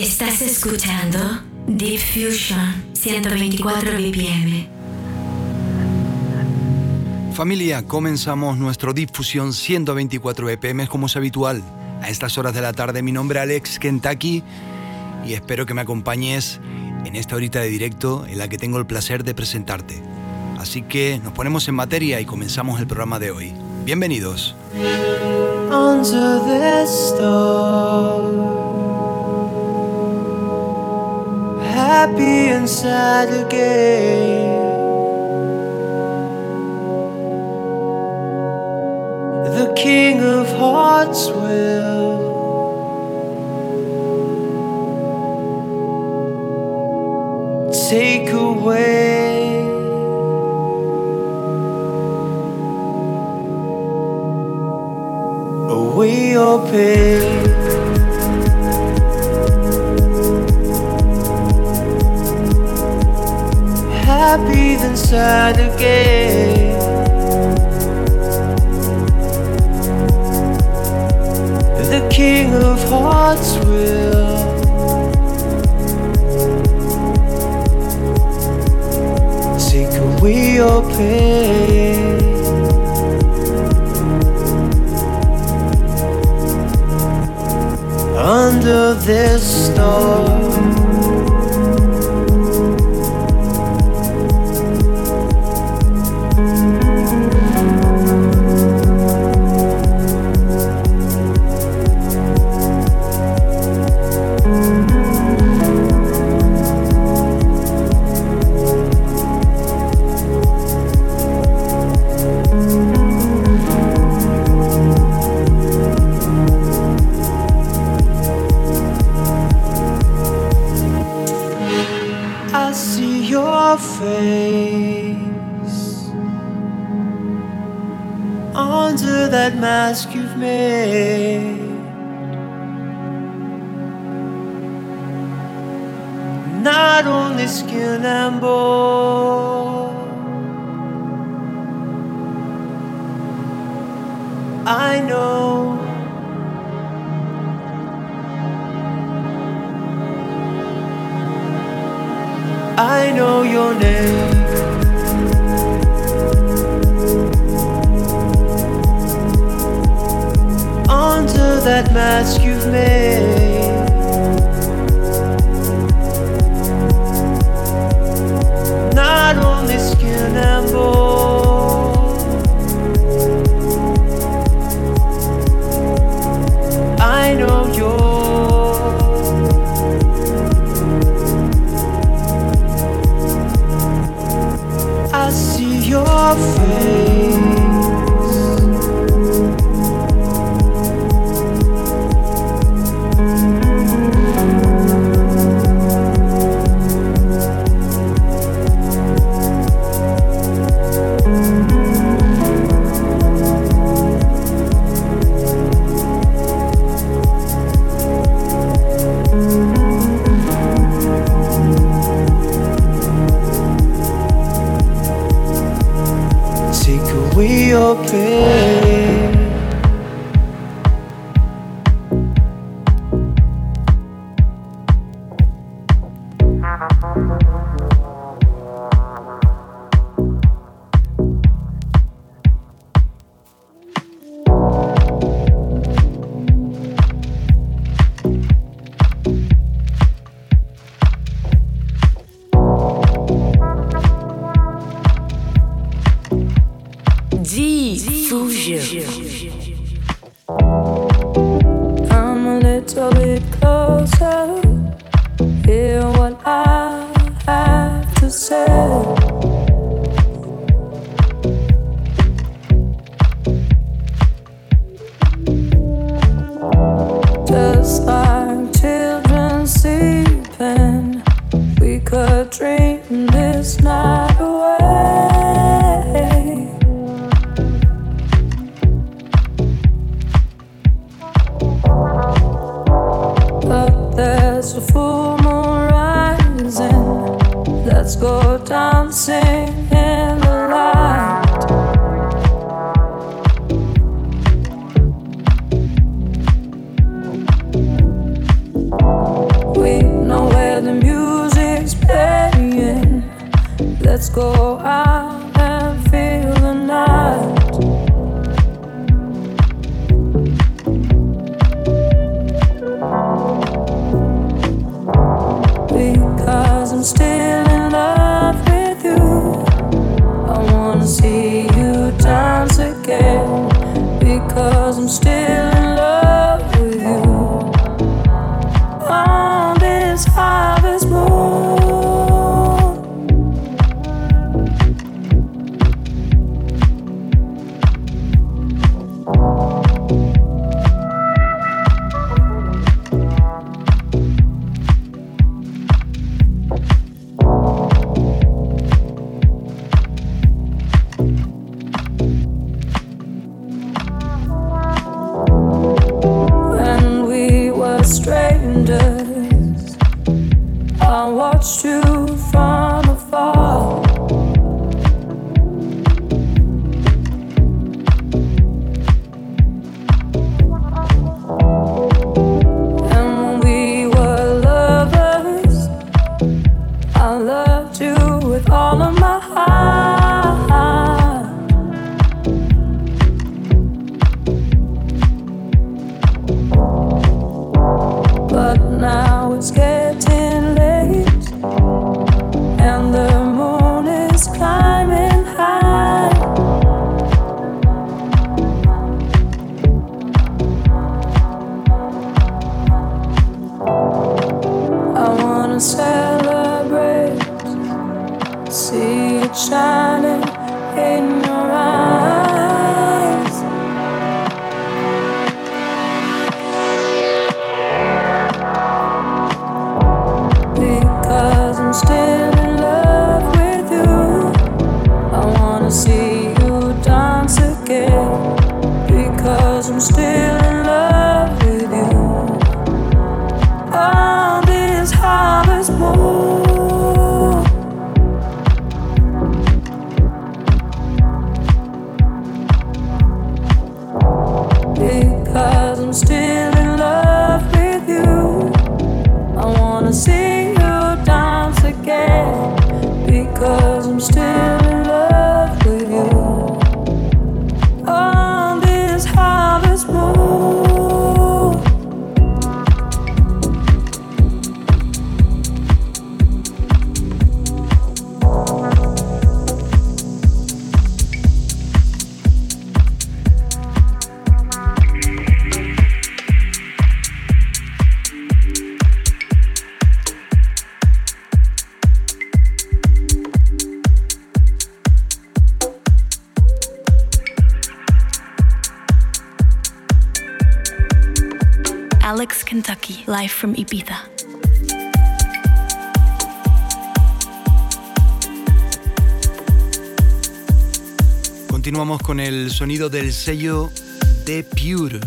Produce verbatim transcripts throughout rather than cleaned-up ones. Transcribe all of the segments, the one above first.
Estás escuchando Deep Fusion ciento veinticuatro B P M. Familia, comenzamos nuestro Deep Fusion ciento veinticuatro B P M como es habitual a estas horas de la tarde. Mi nombre es Alex Kentucky y espero que me acompañes en esta horita de directo en la que tengo el placer de presentarte. Así que nos ponemos en materia y comenzamos el programa de hoy. Bienvenidos. Under the storm, happy and sad again. The king of hearts will take away away your pain. Happy then sad again. The king of hearts will take away your pain. Under this storm, under that mask you've made, not only skin and bone. I know I know your name. Under that mask you've made, not only skin and bone. I know your. Your face pain. There's a full moon rising. Let's go down. scared because I'm still in love with you. On this harvest Alex Kentucky, live from Ibiza. Continuamos con el sonido del sello de Pure.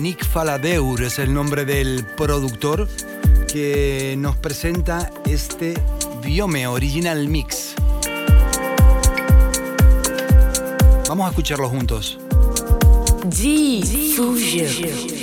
Nick Faladeur es el nombre del productor que nos presenta este Biome Original Mix. Vamos a escucharlo juntos. Deep Fusion.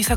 Ibiza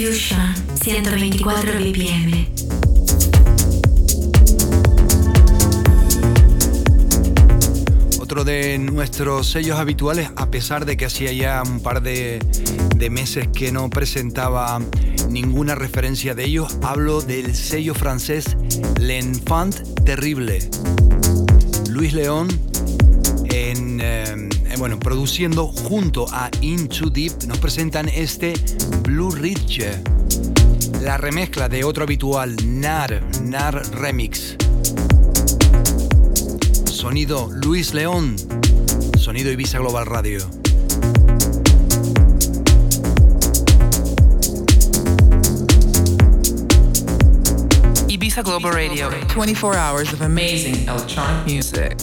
Fusion one twenty-four B P M. Otro de nuestros sellos habituales, a pesar de que hacía ya un par de, de meses que no presentaba ninguna referencia de ellos, hablo del sello francés L'Enfant Terrible. Luis León en... Eh, Bueno, produciendo junto a In two Deep, nos presentan este Blue Ridge, la remezcla de otro habitual, N A R, N A R Remix. Sonido Luis León, sonido Ibiza Global Radio. Ibiza Global Radio, twenty-four hours of amazing electronic music.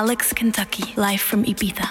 Alex Kentucky, live from Ibiza.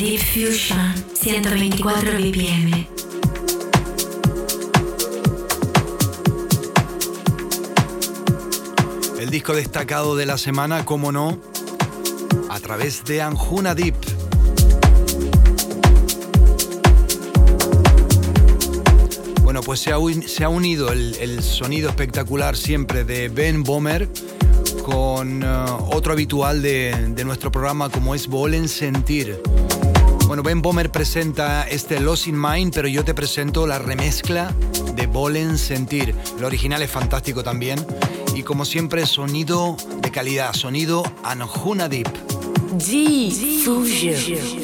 Deep Fusion ciento veinticuatro B P M. El disco destacado de la semana, cómo no, a través de Anjunadeep. Bueno, pues se ha, un, se ha unido el, el sonido espectacular siempre de Ben Böhmer con uh, otro habitual de, de nuestro programa, como es Volen Sentir. Bueno, Ben Böhmer presenta este Lost in Mind, pero yo te presento la remezcla de Volen Sentir. El original es fantástico también. Y como siempre, sonido de calidad, sonido Anjunadeep. Deep Fusion.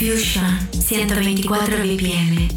Fusion one twenty-four B P M.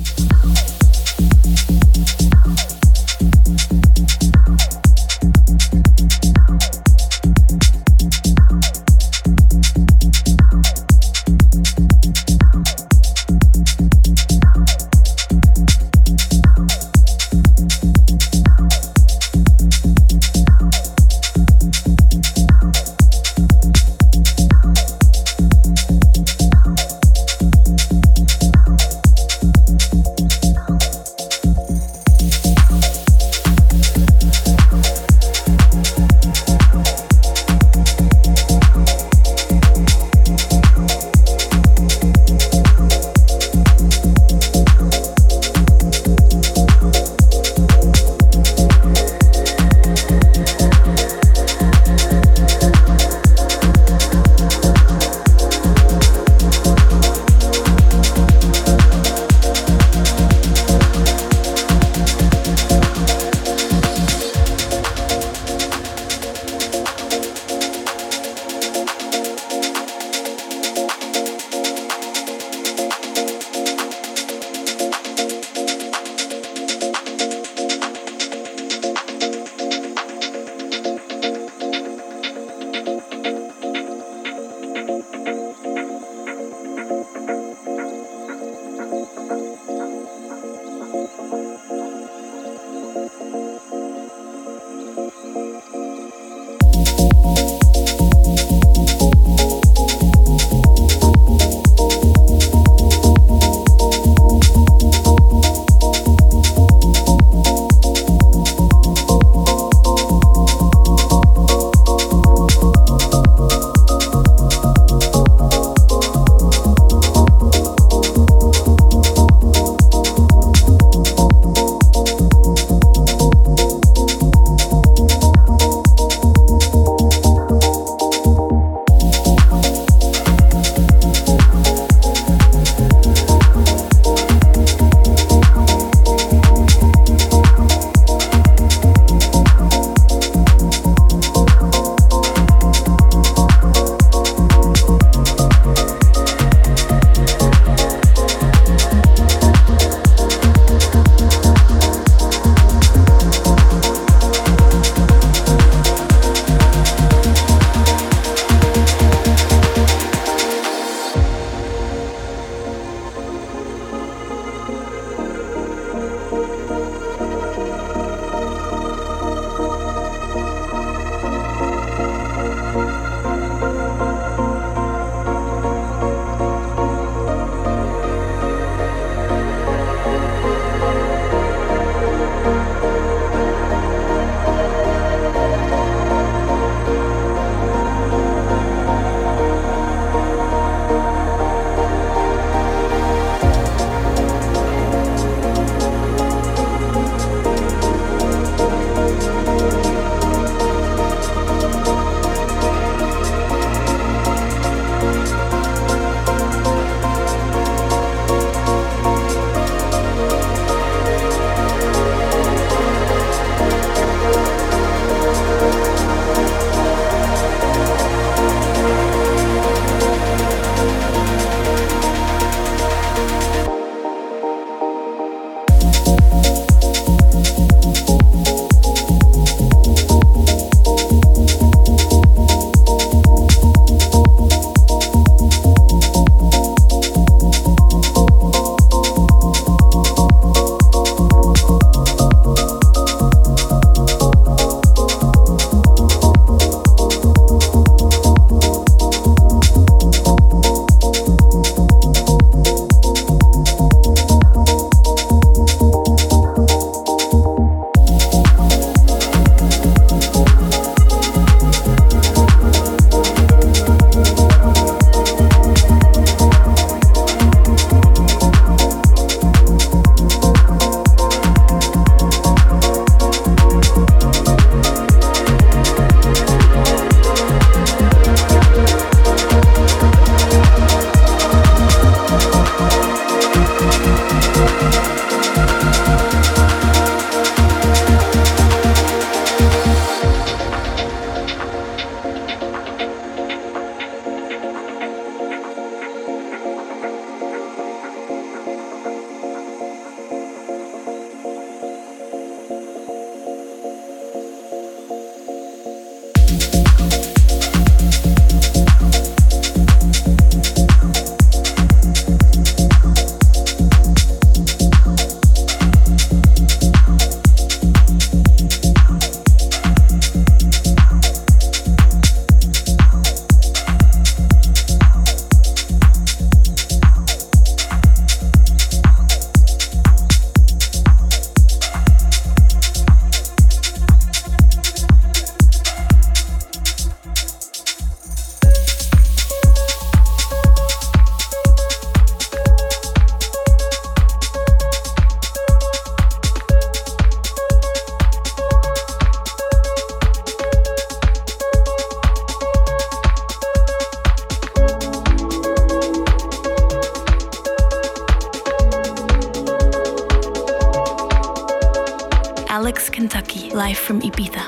Alex Kentucky, live from Ibiza.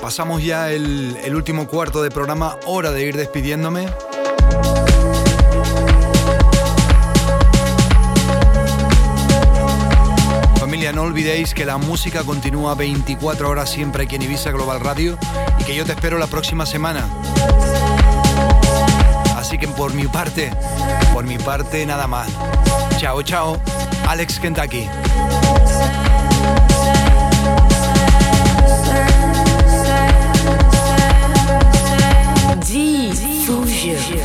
Pasamos ya el, el último cuarto de programa, hora de ir despidiéndome. Familia, no olvidéis que la música continúa veinticuatro horas siempre aquí en Ibiza Global Radio y que yo te espero la próxima semana. Así que por mi parte, por mi parte nada más. Chao, chao. Alex Kentucky. Deep Fusion.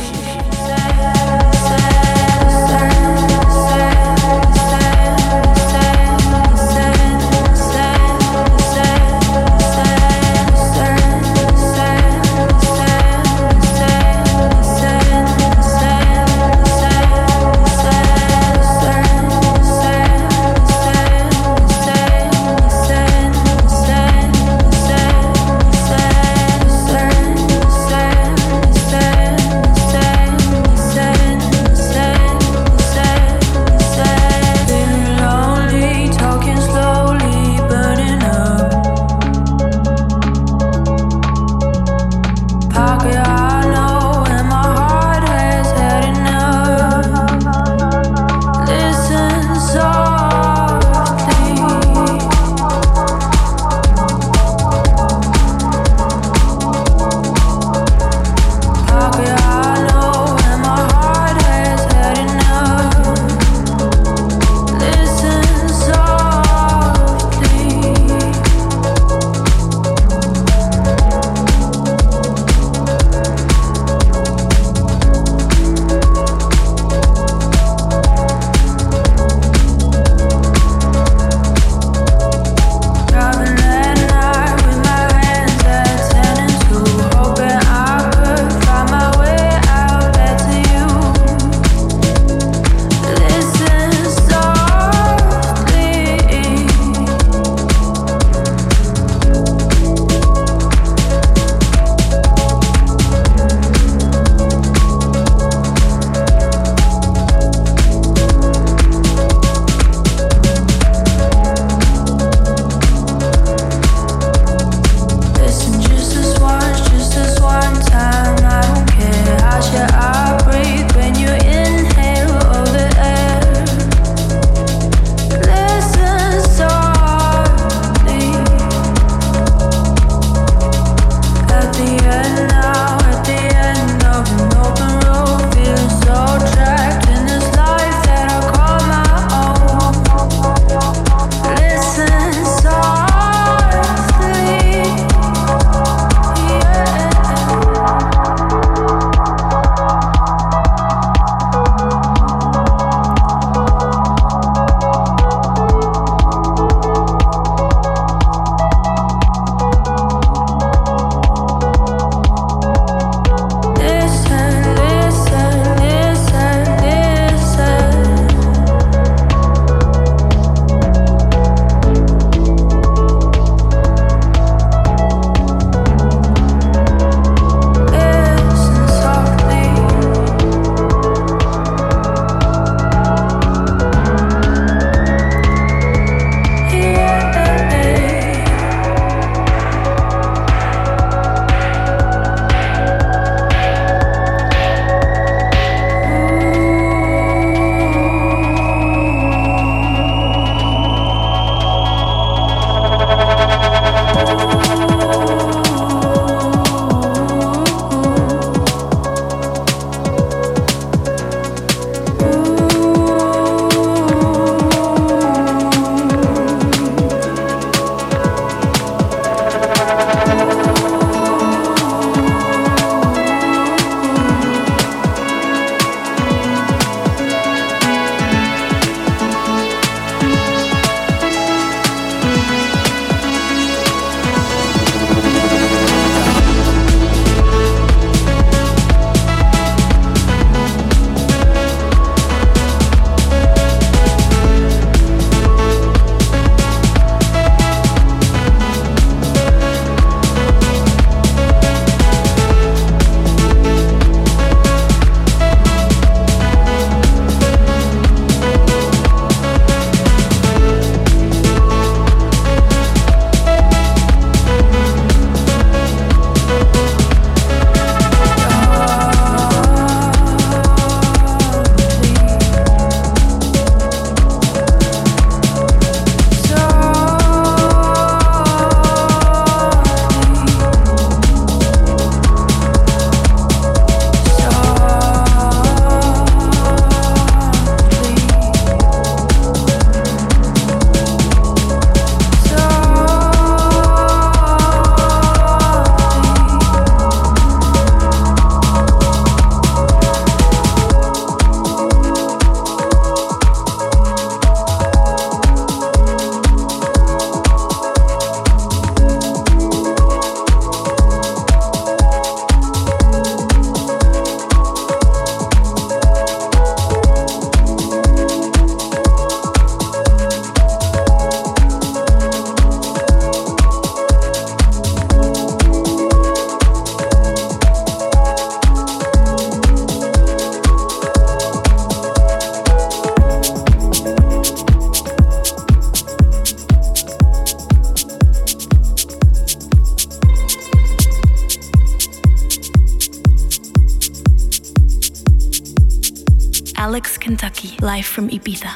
Alex Kentucky, live from Ibiza.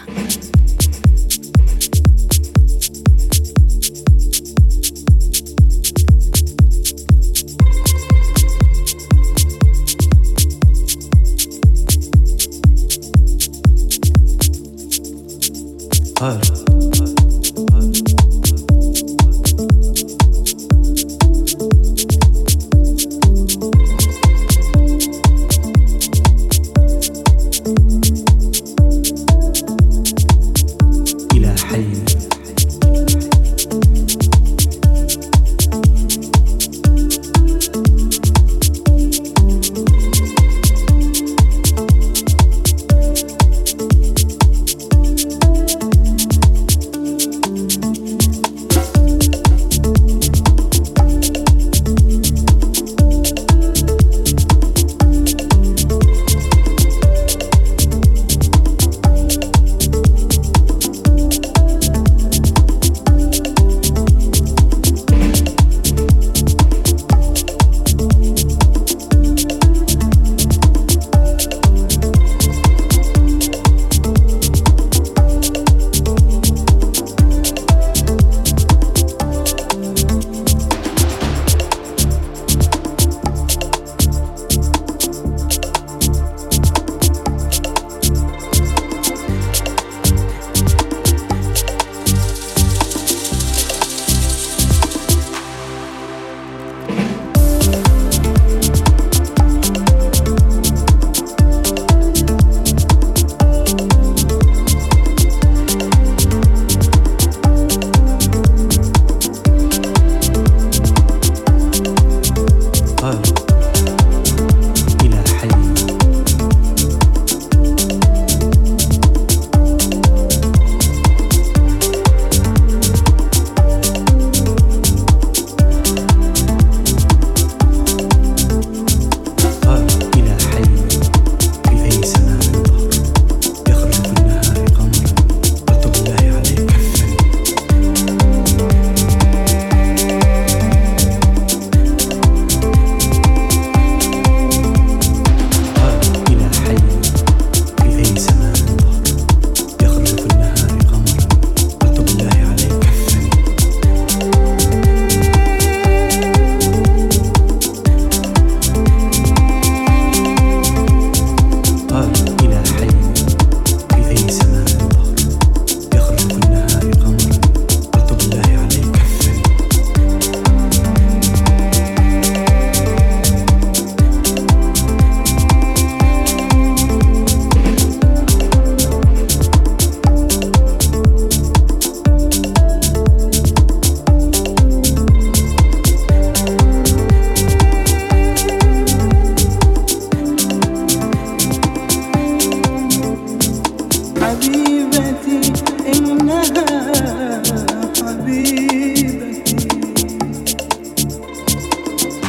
Hello.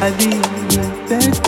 I'll be